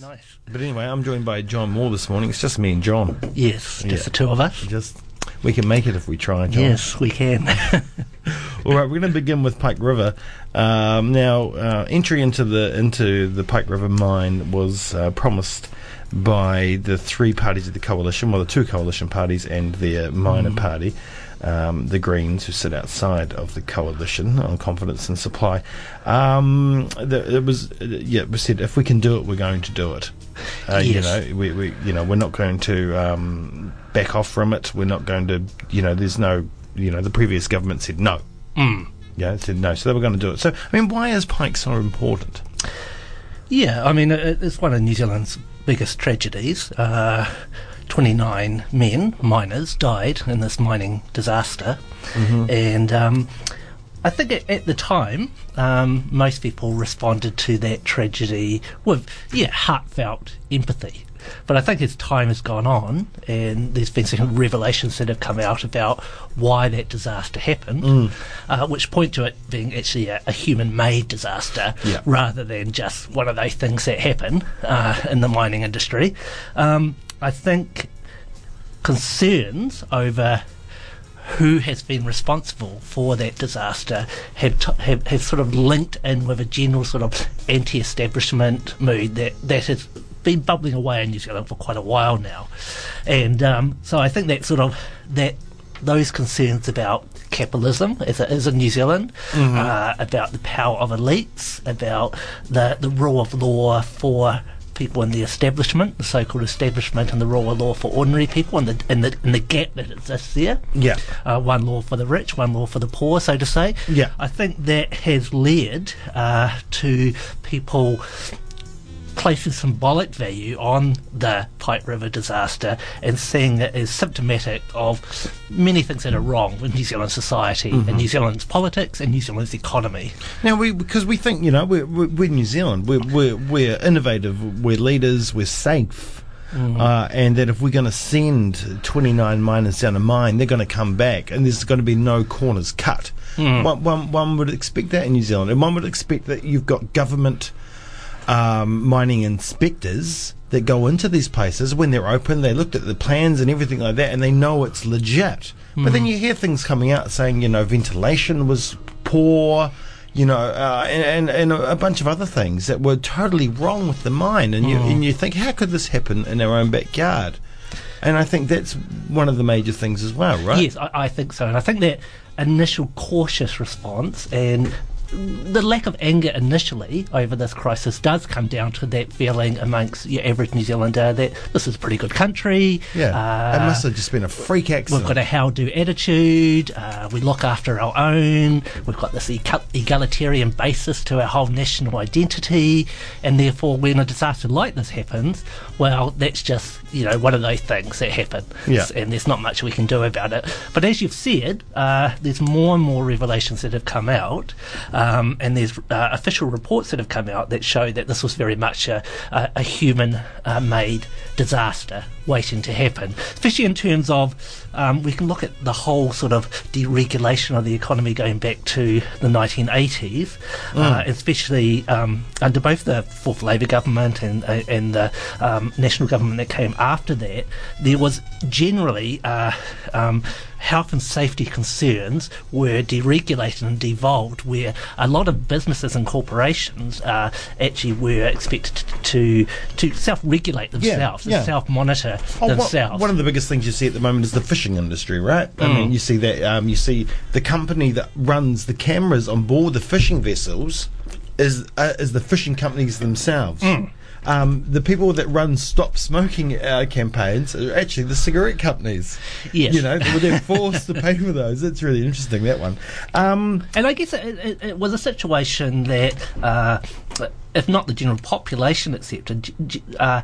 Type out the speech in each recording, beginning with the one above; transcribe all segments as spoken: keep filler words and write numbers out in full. Nice. But anyway, I'm joined by John Moore this morning. It's just me and John. Yes, just yeah. the two of us. Just we can make it if we try, John. Yes, we can. All right, we're going to begin with Pike River. Um, now, uh, entry into the into the Pike River mine was uh, promised by the three parties of the coalition, well, the two coalition parties and their minor mm. party. Um, the Greens, who sit outside of the coalition on confidence and supply, um, the, it was yeah. We said if we can do it, we're going to do it. Uh, yes. You know, we, we you know we're not going to um, back off from it. We're not going to you know. There's no you know. The previous government said no. Mm. Yeah, it said no. So they were going to do it. So I mean, why is Pike so important? Yeah, I mean, it's one of New Zealand's biggest tragedies. Uh, twenty-nine men, miners, died in this mining disaster. Mm-hmm. And um, I think at, at the time, um, most people responded to that tragedy with, yeah, heartfelt empathy. But I think as time has gone on, and there's been some revelations that have come out about why that disaster happened, mm. uh, which point to it being actually a, a human-made disaster yeah. rather than just one of those things that happen uh, in the mining industry. Um, I think concerns over who has been responsible for that disaster have, t- have have sort of linked in with a general sort of anti-establishment mood that, that has been bubbling away in New Zealand for quite a while now. And um, so I think that sort of that those concerns about capitalism as it is in New Zealand, mm-hmm. uh, about the power of elites, about the, the rule of law for people in the establishment, the so-called establishment, and the rule of law for ordinary people, and the and the, and the gap that exists there. Yeah, uh, one law for the rich, one law for the poor, so to say. Yeah, I think that has led uh, to people placing symbolic value on the Pike River disaster and seeing it as symptomatic of many things that are wrong with New Zealand society mm-hmm. and New Zealand's politics and New Zealand's economy. Now, we because we think, you know, we're, we're New Zealand, we're, we're, we're innovative, we're leaders, we're safe, mm-hmm. uh, and that if we're going to send twenty-nine miners down a mine, they're going to come back and there's going to be no corners cut. Mm. One, one, one would expect that in New Zealand, and one would expect that you've got government... Um, mining inspectors that go into these places. When they're open, they looked at the plans and everything like that, and they know it's legit. Mm. But then you hear things coming out saying, you know, ventilation was poor, you know, uh, and, and and a bunch of other things that were totally wrong with the mine. And you mm. and you think, how could this happen in our own backyard? And I think that's one of the major things as well, right? Yes, I, I think so. And I think that initial cautious response and the lack of anger initially over this crisis does come down to that feeling amongst your average New Zealander that this is a pretty good country. Yeah, uh, it must have just been a freak accident. We've got a how-do attitude, uh, we look after our own, we've got this egalitarian basis to our whole national identity, and therefore when a disaster like this happens, well, that's just, you know, one of those things that happen, yeah. and there's not much we can do about it. But as you've said, uh, there's more and more revelations that have come out. Um, and there's uh, official reports that have come out that show that this was very much a, a, a human-made uh, disaster waiting to happen, especially in terms of um, we can look at the whole sort of deregulation of the economy going back to the nineteen eighties, mm. uh, especially um, under both the Fourth Labour government and, uh, and the um, national government that came after that. There was generally uh, um, health and safety concerns were deregulated and devolved, where a lot of businesses and corporations uh, actually were expected to to self-regulate themselves yeah, yeah. and self-monitor oh, themselves. What, one of the biggest things you see at the moment is the fishing industry, right? Mm. I mean, you see that um, you see the company that runs the cameras on board the fishing vessels is uh, is the fishing companies themselves. Mm. Um, the people that run stop smoking uh, campaigns are actually the cigarette companies. Yes. You know, they're forced to pay for those. It's really interesting, that one. Um, and I guess it, it, it was a situation that, uh, if not the general population accepted, uh,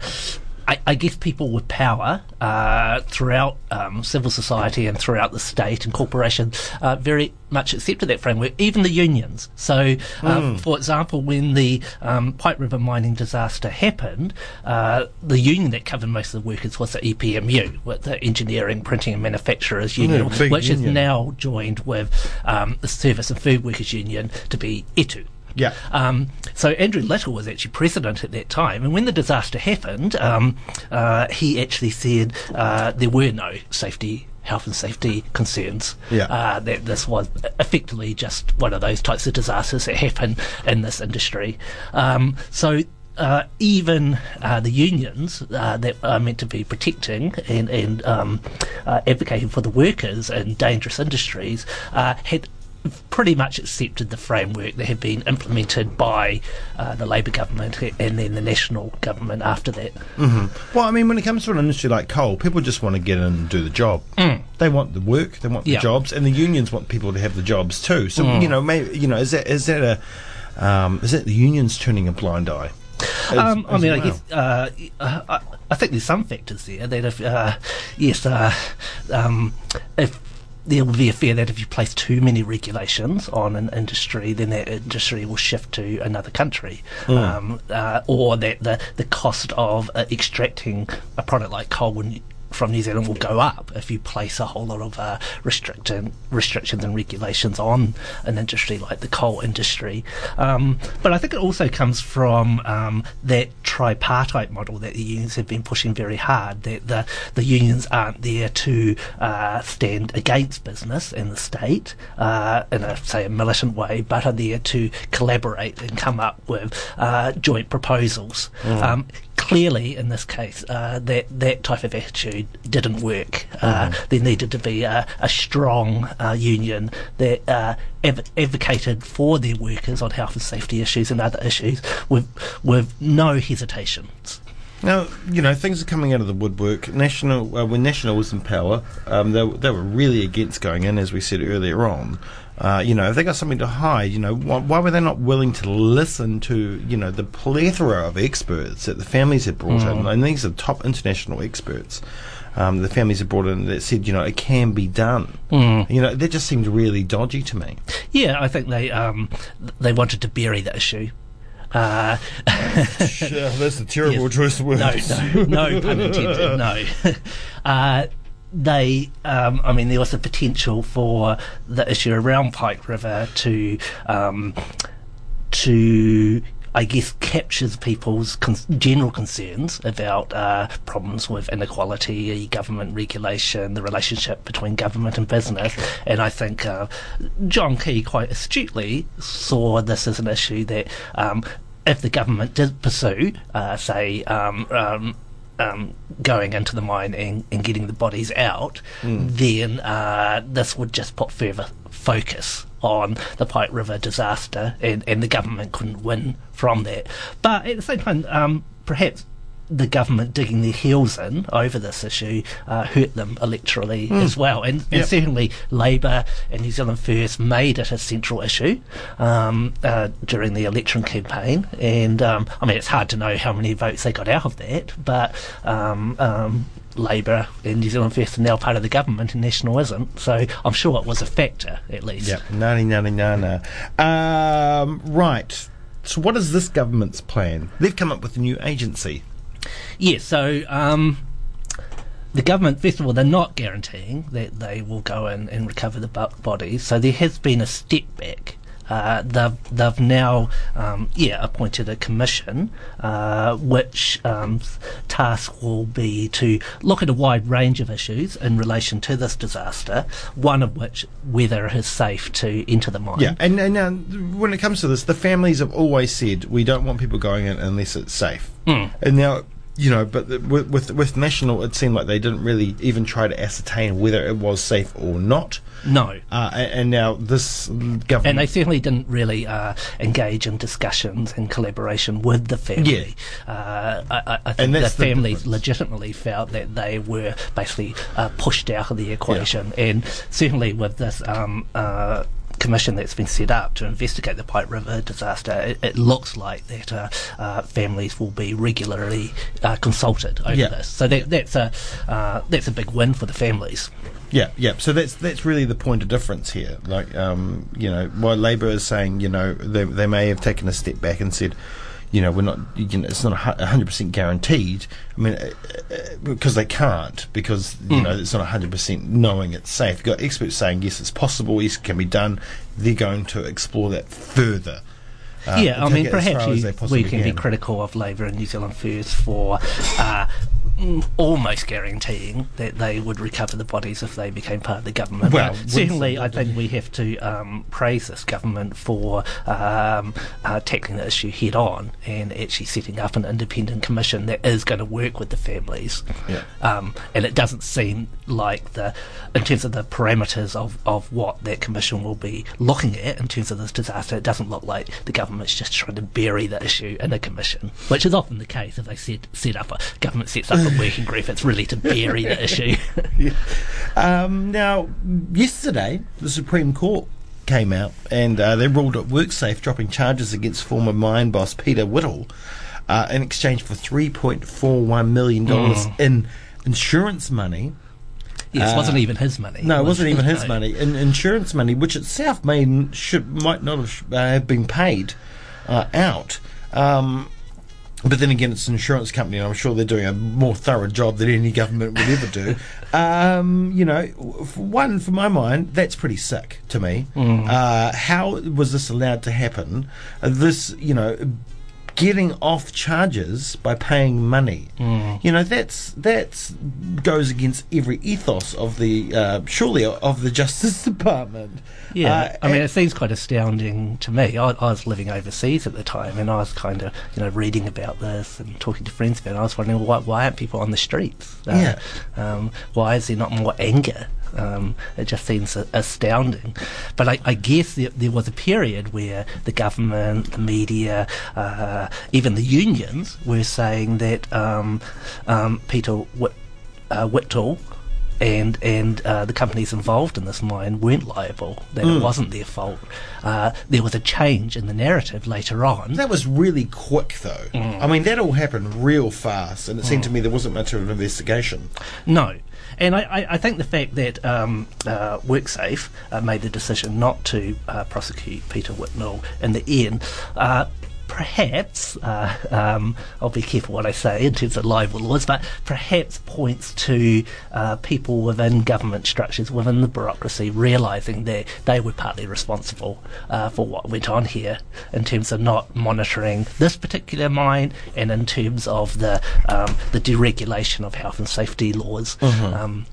I, I guess people with power uh, throughout um, civil society and throughout the state and corporations uh, very much accepted that framework, even the unions. So, um, mm. for example, when the um, Pike River mining disaster happened, uh, the union that covered most of the workers was the E P M U, with the Engineering, Printing and Manufacturers Union, yeah, which union. is now joined with um, the Service and Food Workers Union to be E T U. Yeah. Um, so Andrew Little was actually president at that time, and when the disaster happened, um, uh, he actually said uh, there were no safety, health and safety concerns. Yeah. Uh, that this was effectively just one of those types of disasters that happen in this industry. Um, so. Uh, even uh, the unions uh, that are meant to be protecting and, and um, uh, advocating for the workers in dangerous industries uh, had pretty much accepted the framework that had been implemented by uh, the Labour government and then the National government after that. Mm-hmm. Well, I mean, when it comes to an industry like coal, people just want to get in and do the job. Mm. They want the work, they want the yep. jobs, and the unions want people to have the jobs too. So, mm. you know, maybe, you know, is that is that a um, is that the unions turning a blind eye? As, um, as I mean, well. I guess uh, I, I think there's some factors there that if uh, yes, uh, um, if there will be a fear that if you place too many regulations on an industry, then that industry will shift to another country, mm. um, uh, or that the the cost of uh, extracting a product like coal will, from New Zealand will go up if you place a whole lot of uh, restricting restrictions and regulations on an industry like the coal industry. Um, but I think it also comes from um, that tripartite model that the unions have been pushing very hard, that the, the unions aren't there to uh, stand against business and the state uh, in a, say, a militant way, but are there to collaborate and come up with uh, joint proposals. Mm. Um, Clearly, in this case, uh, that that type of attitude didn't work. Uh, mm-hmm. There needed to be a, a strong uh, union that uh, adv- advocated for their workers on health and safety issues and other issues with with no hesitations. Now, you know, things are coming out of the woodwork. National, uh, when National was in power, um, they they were really against going in, as we said earlier on. Uh, you know, if they got something to hide, you know, wh- why were they not willing to listen to, you know, the plethora of experts that the families had brought mm. in? And these are top international experts. Um, the families had brought in that said, you know, it can be done. Mm. You know, that just seemed really dodgy to me. Yeah, I think they um, they wanted to bury the issue. Uh, sure, that's a terrible yes. choice of words. No, no, no pun intended, no. Uh, They, um, I mean, there was the potential for the issue around Pike River to, um, to, I guess, captures people's con- general concerns about uh, problems with inequality, government regulation, the relationship between government and business. And I think uh, John Key quite astutely saw this as an issue that um, if the government did pursue, uh, say, um, um, Um, going into the mine and, and getting the bodies out, mm. then uh, this would just put further focus on the Pike River disaster, and, and the government couldn't win from that. But at the same time, um, perhaps the government digging their heels in over this issue uh, hurt them electorally mm. as well. And, and yep. certainly Labour and New Zealand First made it a central issue um, uh, during the election campaign. And, um, I mean, it's hard to know how many votes they got out of that, but um, um, Labour and New Zealand First are now part of the government and National isn't. So I'm sure it was a factor, at least. Yeah, nani, nani, nana. Um, right. So what is this government's plan? They've come up with a new agency. Yes, so um, the government, first of all, they're not guaranteeing that they will go in and recover the bodies. So there has been a step back. Uh, they've, they've now, um, yeah, appointed a commission, uh, which um, task will be to look at a wide range of issues in relation to this disaster, one of which, whether it is safe to enter the mine. Yeah, and, and now, when it comes to this, the families have always said, we don't want people going in unless it's safe. Mm. And now, you know, but the, with with National, it seemed like they didn't really even try to ascertain whether it was safe or not. No. Uh, and, and now this government... And they certainly didn't really uh, engage in discussions and collaboration with the family. Yeah. Uh, I, I think the families legitimately felt that they were basically uh, pushed out of the equation. Yeah. And certainly with this... Um, uh, commission that's been set up to investigate the Pike River disaster, it, it looks like that uh, uh, families will be regularly uh, consulted over yeah. this. So that, that's a uh, that's a big win for the families. Yeah, yeah. So that's that's really the point of difference here. Like, um, you know, while Labour is saying, you know, they they may have taken a step back and said, you know, we're not, you know, it's not one hundred percent guaranteed. I mean, uh, uh, because they can't, because, you mm. know, it's not one hundred percent knowing it's safe. You've got experts saying, yes, it's possible, yes, it can be done. They're going to explore that further. Um, yeah, I mean, perhaps you, we can, can be critical of Labour and New Zealand First for uh, almost guaranteeing that they would recover the bodies if they became part of the government. Well, certainly I think we have to um, praise this government for um, uh, tackling the issue head on and actually setting up an independent commission that is going to work with the families. Yeah. Um, and it doesn't seem like, the, in terms of the parameters of, of what that commission will be looking at in terms of this disaster, it doesn't look like the government's just trying to bury the issue in a commission, which is often the case if they set, set up a government sets up a working group, it's really to bury the issue. Yeah. Um, now, yesterday, the Supreme Court came out and uh, they ruled it WorkSafe, dropping charges against former mine boss Peter Whittall uh, in exchange for three point four one million dollars mm. in insurance money. Yes, it wasn't uh, even his money. No, it wasn't even his money. In, insurance money, which itself may, should, might not have uh, been paid uh, out. Um, but then again, it's an insurance company, and I'm sure they're doing a more thorough job than any government would ever do. Um, you know, for one, for my mind, that's pretty sick to me. Mm. Uh, how was this allowed to happen? Uh, this, you know... getting off charges by paying money, mm. you know, that's that's goes against every ethos of the uh, surely of the Justice Department. Yeah, uh, I mean, it seems quite astounding to me. I, I was living overseas at the time, and I was kind of you know reading about this and talking to friends about it. I was wondering why why aren't people on the streets? Uh, yeah, um, why is there not more anger? Um, it just seems astounding. But I, I guess there, there was a period where the government, the media, uh, even the unions were saying that um, um, Peter Whit- uh, Whittall and and uh, the companies involved in this mine weren't liable, that mm. it wasn't their fault. Uh, there was a change in the narrative later on. That was really quick, though. Mm. I mean, that all happened real fast, and it seemed mm. to me there wasn't much of an investigation. No. And I, I think the fact that um, uh, WorkSafe uh, made the decision not to uh, prosecute Peter Whitnell in the end, uh, perhaps, uh, um, I'll be careful what I say in terms of libel laws, but perhaps points to uh, people within government structures, within the bureaucracy, realising that they were partly responsible uh, for what went on here in terms of not monitoring this particular mine and in terms of the um, the deregulation of health and safety laws. Mm-hmm. Um,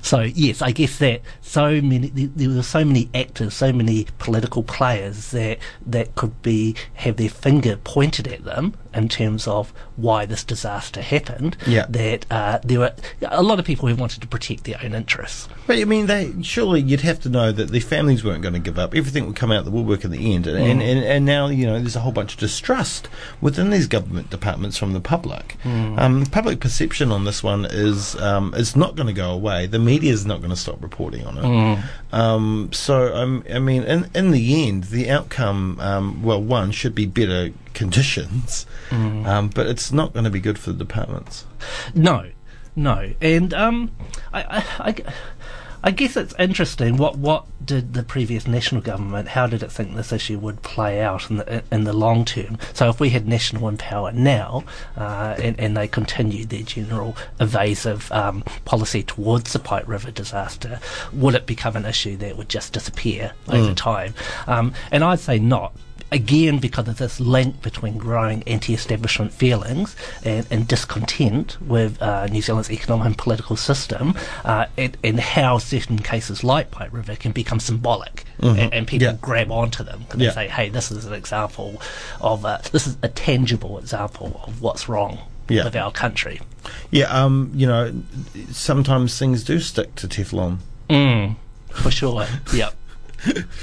So yes, I guess that so many there were so many actors, so many political players that that could be have their finger pointed at them in terms of why this disaster happened. Yeah. That uh, there were a lot of people who wanted to protect their own interests. But I mean, they surely you'd have to know that their families weren't going to give up. Everything would come out of the woodwork in the end, and, mm. and, and, and now you know there's a whole bunch of distrust within these government departments from the public. Mm. Um, public perception on this one is um, is not going to go away. The media is not going to stop reporting on it. Mm. Um, so, um, I mean, in, in the end, the outcome, um, well, one, should be better conditions, mm. um, but it's not going to be good for the departments. No, no. And um, I, I, I, I guess it's interesting. What, what did the previous national government, how did it think this issue would play out in the, in the long term? So if we had National in power now uh, and, and they continued their general evasive um, policy towards the Pike River disaster, would it become an issue that would just disappear over mm. time? Um, and I'd say not. Again, because of this link between growing anti-establishment feelings and, and discontent with uh, New Zealand's economic and political system, uh, and, and how certain cases like Pike River can become symbolic, mm-hmm. and, and people yeah. grab onto them because yeah. they say, "Hey, this is an example of a, this is a tangible example of what's wrong." Yeah. With our country. Yeah, um, you know, sometimes things do stick to Teflon. Mm, for sure. Yep.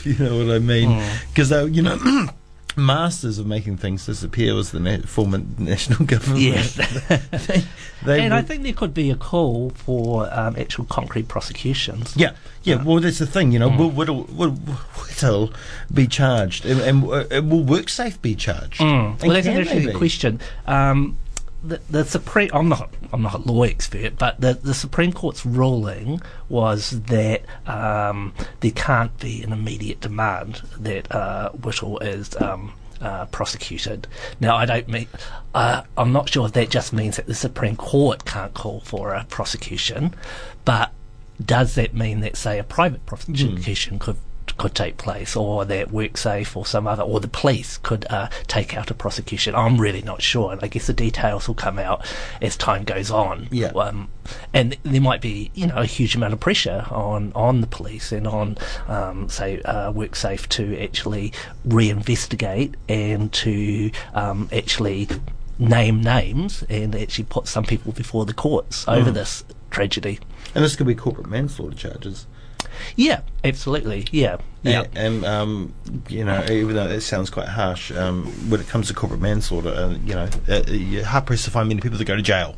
You know what I mean? Because, mm. you know, masters of making things disappear was the na- former national government. Yes. they, they and would... I think there could be a call for um, actual concrete prosecutions. Yeah, yeah. Um, well, that's the thing, you know. Mm. Will Whittall, will, Whittall be charged? And, and uh, will WorkSafe be charged? Mm. Well, that's actually the question. Um, The, the Supreme, I'm not, I'm not a law expert, but the, the Supreme Court's ruling was that um, there can't be an immediate demand that uh, Whittall is um, uh, prosecuted. Now, I don't mean, uh, I'm not sure if that just means that the Supreme Court can't call for a prosecution, but does that mean that, say, a private prosecution mm. could could take place, or that WorkSafe or some other, or the police could uh, take out a prosecution. I'm really not sure, and I guess the details will come out as time goes on. Yeah. Um, and there might be, you know, a huge amount of pressure on, on the police and on, um, say, uh, WorkSafe to actually reinvestigate and to um, actually name names and actually put some people before the courts over mm. this tragedy. And this could be corporate manslaughter charges. Yeah, absolutely. Yeah, yeah. And, and um, you know, even though that sounds quite harsh, um, when it comes to corporate manslaughter, uh, you know, uh, you're hard pressed to find many people that go to jail.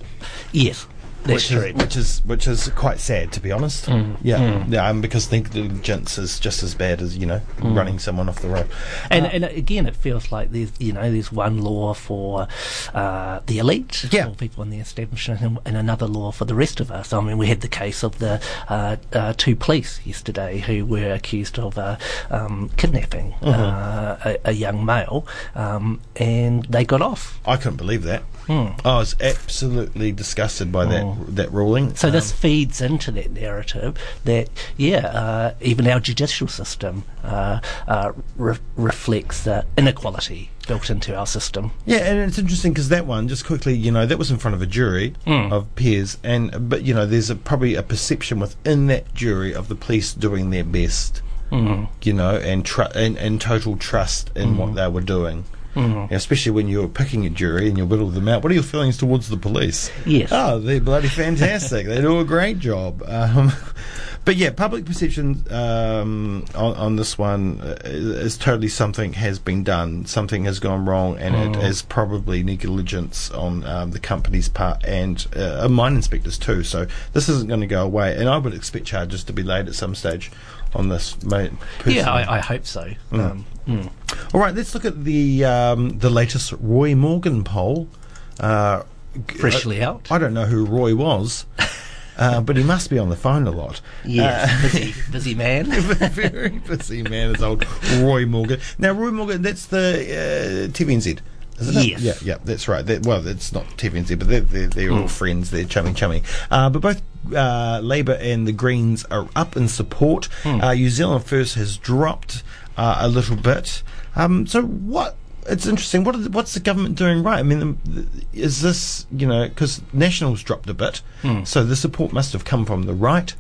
Yes. Which is, which is which is quite sad, to be honest. Mm. Yeah, mm. yeah. Um, because negligence is just as bad as, you know, mm. running someone off the road. And uh, and again, it feels like there's, you know, there's one law for uh, the elite, yeah. for people in the establishment, and, and another law for the rest of us. I mean, we had the case of the uh, uh, two police yesterday who were accused of uh, um, kidnapping mm-hmm. uh, a, a young male, um, and they got off. I couldn't believe that. Mm. I was absolutely disgusted by that. Mm. that ruling. So um, this feeds into that narrative that, yeah, uh, even our judicial system uh, uh, re- reflects the inequality built into our system. Yeah, and it's interesting because that one, just quickly, you know, that was in front of a jury mm. of peers, and but, you know, there's a, probably a perception within that jury of the police doing their best, mm. you know, and, tr- and, and total trust in mm. what they were doing. Mm-hmm. Especially when you're picking a jury and you whittle them out. What are your feelings towards the police? Yes. Oh, they're bloody fantastic. They do a great job. Um, but yeah, public perception um, on, on this one is, is totally something has been done. Something has gone wrong, and mm. it is probably negligence on um, the company's part and uh, mine inspectors too. So this isn't going to go away, and I would expect charges to be laid at some stage on this. Mate, yeah, I, I hope so. Mm. Um, Mm. All right, let's look at the um, the latest Roy Morgan poll. Uh, Freshly uh, out. I don't know who Roy was, uh, but he must be on the phone a lot. Yes, uh, busy, busy man. Very busy man is old Roy Morgan. Now, Roy Morgan, that's the uh, T V N Z. Isn't yes. It? Yeah, yeah, that's right. They're, well, it's not T V N Z, but they're, they're, they're mm. all friends. They're chummy, chummy. Uh, but both uh, Labour and the Greens are up in support. Mm. Uh, New Zealand First has dropped uh, a little bit. Um, so what? It's interesting. What? The, what's the government doing right? I mean, is this, you know, because Nationals dropped a bit, mm. so the support must have come from the right.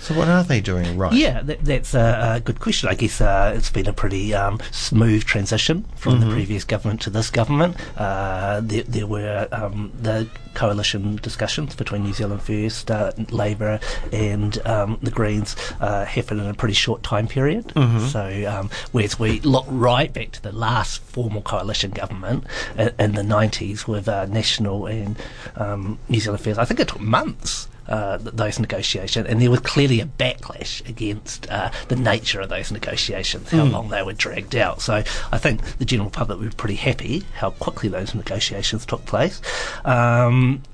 So what are they doing right? Yeah, that, that's a, a good question. I guess uh, it's been a pretty um, smooth transition from mm-hmm. the previous government to this government. Uh, there, there were um, the coalition discussions between New Zealand First, uh, Labour and um, the Greens uh, happened in a pretty short time period. Mm-hmm. So um, whereas we look right back to the last formal coalition government in, in the nineties with uh, National and um, New Zealand First, I think it took months. Uh, those negotiations, and there was clearly a backlash against uh, the nature of those negotiations, how mm. long they were dragged out. So I think the general public were pretty happy how quickly those negotiations took place. Um,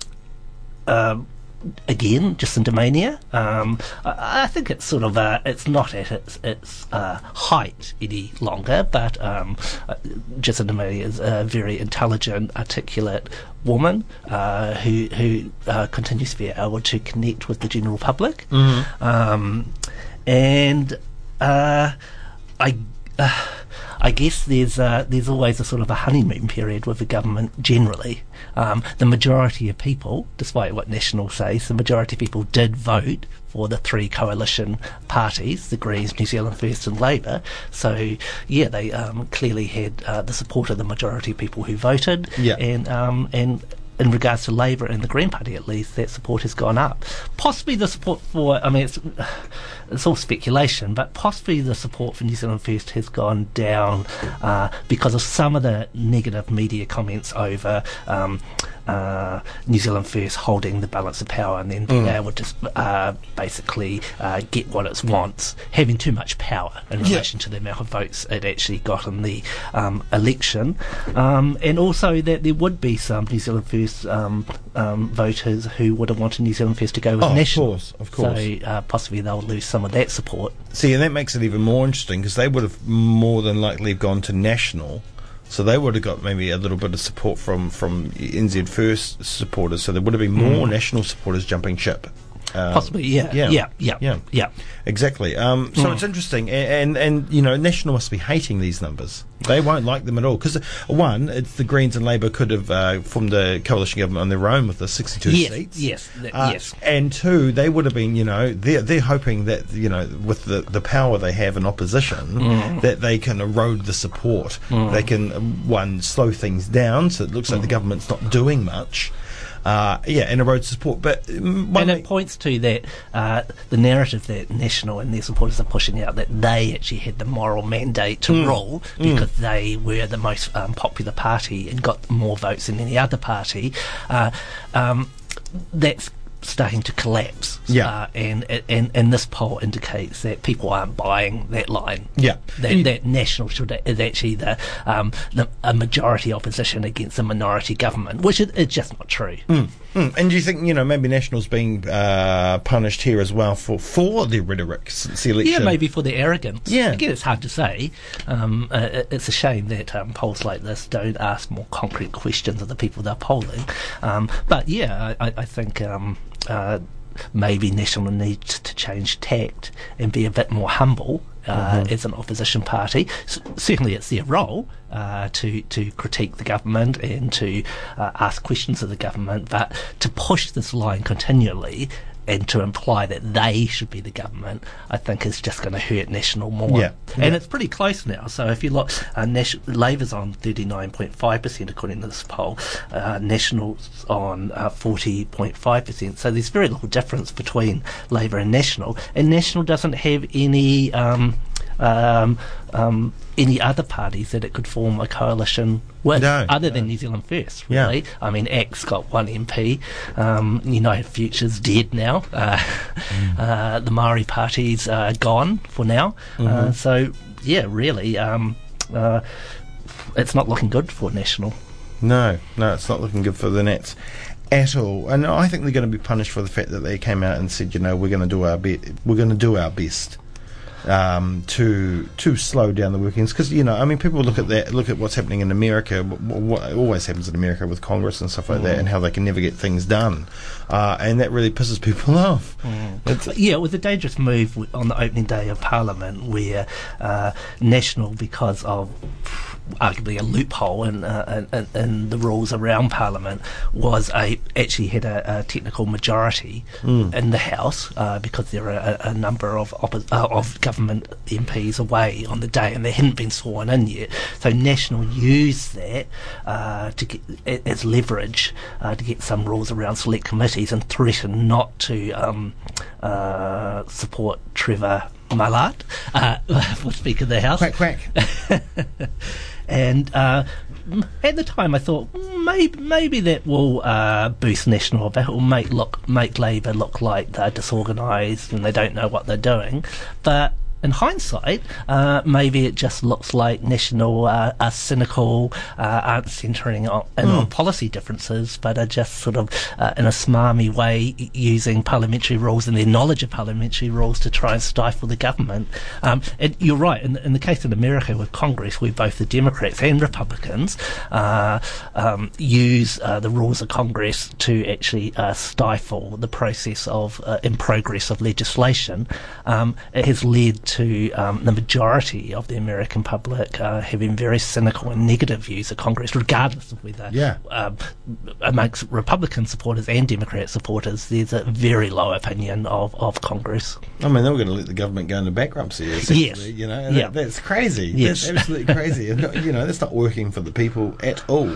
uh, again, Jacinda Mania. Um, I, I think it's sort of uh, it's not at its its uh, height any longer, but um, Jacinda Mania is a very intelligent, articulate woman uh, who who uh, continues to be able to connect with the general public, mm-hmm. um, and uh, I. Uh, I guess there's uh, there's always a sort of a honeymoon period with the government generally. Um, the majority of people, despite what National says, the majority of people did vote for the three coalition parties, the Greens, New Zealand First and Labour. So, yeah, they um, clearly had uh, the support of the majority of people who voted. Yeah. And um, and in regards to Labour and the Green Party, at least, that support has gone up. Possibly the support for, I mean, it's, it's all speculation, but possibly the support for New Zealand First has gone down uh, because of some of the negative media comments over um, uh, New Zealand First holding the balance of power and then being mm. able to uh, basically uh, get what it wants, having too much power in yeah. relation to the amount of votes it actually got in the um, election. Um, and also that there would be some New Zealand First Um, um, voters who would have wanted New Zealand First to go with oh, National. Of course, of course. So uh, possibly they'll lose some of that support. See, and that makes it even more interesting because they would have more than likely gone to National, so they would have got maybe a little bit of support from, from N Z First supporters, so there would have been more mm. National supporters jumping ship. Um, Possibly, yeah, yeah, yeah, yeah, yeah, yeah. Exactly. Um, so mm. it's interesting, and, and and you know, National must be hating these numbers. They won't like them at all because one, it's the Greens and Labour could have uh, formed a coalition government on their own with the sixty-two yes, seats. Yes, th- uh, yes. And two, they would have been, you know, they're they're hoping that you know with the, the power they have in opposition mm. that they can erode the support. Mm. They can one slow things down, so it looks like mm. the government's not doing much. Uh, yeah, and erode support, but um, and it points to that uh, the narrative that National and their supporters are pushing out that they actually had the moral mandate to mm. rule because mm. they were the most um, popular party and got more votes than any other party. Uh, um, that's starting to collapse. Yeah, uh, and, and and this poll indicates that people aren't buying that line. Yeah, that, that National should is actually the, um, the a majority opposition against a minority government, which is, is just not true. Mm. Mm. And do you think you know maybe National's being uh, punished here as well for for their rhetoric since the election? Yeah, maybe for their arrogance. Yeah, again, it's hard to say. Um, uh, it's a shame that um, polls like this don't ask more concrete questions of the people they're polling. Um, but yeah, I, I think. Um, Uh, maybe National needs to change tact and be a bit more humble uh, mm-hmm. as an opposition party. S- certainly it's their role uh, to, to critique the government and to uh, ask questions of the government, but to push this line continually and to imply that they should be the government, I think is just going to hurt National more. Yeah, yeah. And it's pretty close now. So if you look, uh, Nas- Labour's on thirty-nine point five percent according to this poll, uh, National's on uh, forty point five percent. So there's very little difference between Labour and National. And National doesn't have any um, um, um, any other parties that it could form a coalition with, no, other no. than New Zealand First, really. Yeah. I mean, A C T's got one M P, um, United Future's dead now, uh, mm. uh, the Māori Party's uh, gone for now, mm-hmm. uh, so, yeah, really, um, uh, it's not looking good for National. No, no, it's not looking good for the Nats at all, and I think they're going to be punished for the fact that they came out and said, you know, we're going to do our be- we're going to do our best. Um, to to slow down the workings because you know I mean people look at that look at what's happening in America what, what always happens in America with Congress and stuff like mm. that and how they can never get things done uh, and that really pisses people off. Mm. Yeah, it was a dangerous move on the opening day of Parliament where uh, National, because of arguably a loophole in, uh, in, in the rules around Parliament, was a actually had a, a technical majority mm. in the House uh, because there are a, a number of oppo- uh, of government M Ps away on the day and they hadn't been sworn in yet. So National used that uh, to get, as leverage uh, to get some rules around select committees and threatened not to um, uh, support Trevor Mallard uh, for Speaker of the House. Quack, quack. And uh, at the time I thought maybe, maybe that will uh, boost National, but it will make, look, make Labour look like they're disorganised and they don't know what they're doing. But in hindsight, uh, maybe it just looks like National uh, are cynical, uh, aren't centering on, in mm. on policy differences, but are just sort of uh, in a smarmy way using parliamentary rules and their knowledge of parliamentary rules to try and stifle the government. Um, and you're right, in, in the case of America with Congress, where both the Democrats and Republicans uh, um, use uh, the rules of Congress to actually uh, stifle the process of uh, in progress of legislation. Um, it has led to to um, the majority of the American public uh, having very cynical and negative views of Congress, regardless of whether yeah. um, amongst Republican supporters and Democrat supporters, there's a very low opinion of, of Congress. I mean, they were going to let the government go into bankruptcy. Yes. You know, yeah. that, that's crazy. Yes. That's absolutely crazy. You know, that's not working for the people at all.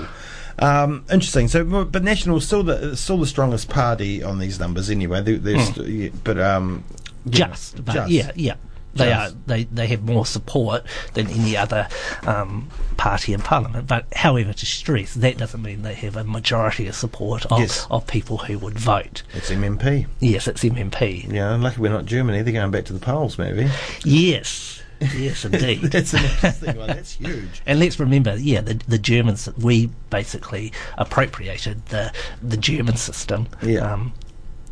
Um, interesting. So, but National's still the still the strongest party on these numbers anyway. They, they're mm. st- yeah, but um, yeah, just, but just, yeah, yeah. They are. They, they have more support than any other um, party in Parliament. But, however, to stress, that doesn't mean they have a majority of support of, yes. of people who would vote. It's M M P. Yes, it's M M P. Yeah, I'm lucky we're not Germany. They're going back to the polls, maybe. Yes. Yes, indeed. That's an interesting one. That's huge. And let's remember, yeah, the, the Germans, we basically appropriated the, the German system. Yeah. Um,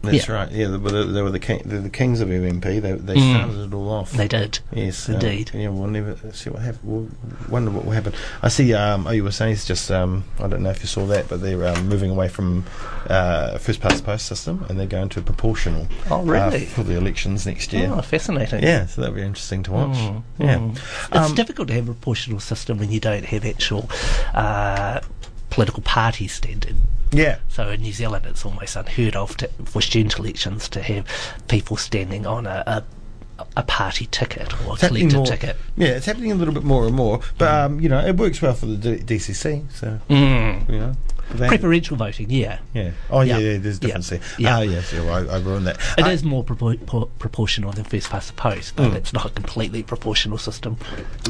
That's yeah. right. Yeah, they, they were the, king, the kings of M M P. They, they mm. started it all off. They did. Yes, indeed. Um, yeah, we'll never see what happen. We'll wonder what will happen. I see. Um, oh, you were saying it's just. Um, I don't know if you saw that, but they're um, moving away from uh, first past post system, and they're going to proportional. Oh, really? Uh, for the elections next year. Oh, fascinating. Yeah, so that'll be interesting to watch. Mm. Yeah, mm. it's um, difficult to have a proportional system when you don't have actual uh, political parties standing. Yeah. So in New Zealand, it's almost unheard of to, for student elections to have people standing on a, a a party ticket or a collective ticket. Yeah, it's happening a little bit more and more, but mm. um, you know, it works well for the D- DCC. So mm. you know, preferential voting. Yeah. Yeah. Oh yeah. yeah, yeah there's a difference yeah. there. Yeah. Oh yes. Yeah, well, I, I ruined that. It uh, is more pro- pro- proportional than first past the post, but mm. it's not a completely proportional system.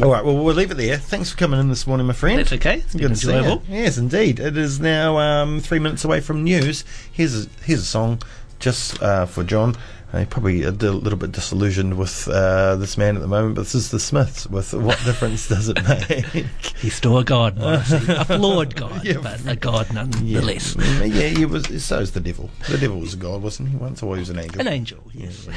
All right. Well, we'll leave it there. Thanks for coming in this morning, my friend. That's okay. It's been enjoyable. Yes, indeed. It is now um, three minutes away from news. Here's a, here's a song just uh, for John. Uh, probably a d- little bit disillusioned with uh, this man at the moment, but this is the Smiths with What Difference Does It Make? He's still a god, honestly. A flawed god, yeah, but a god nonetheless. Yeah, yeah, he was, so is the devil. The devil was a god, wasn't he? Once, or he was an angel. An angel, yes. Yeah.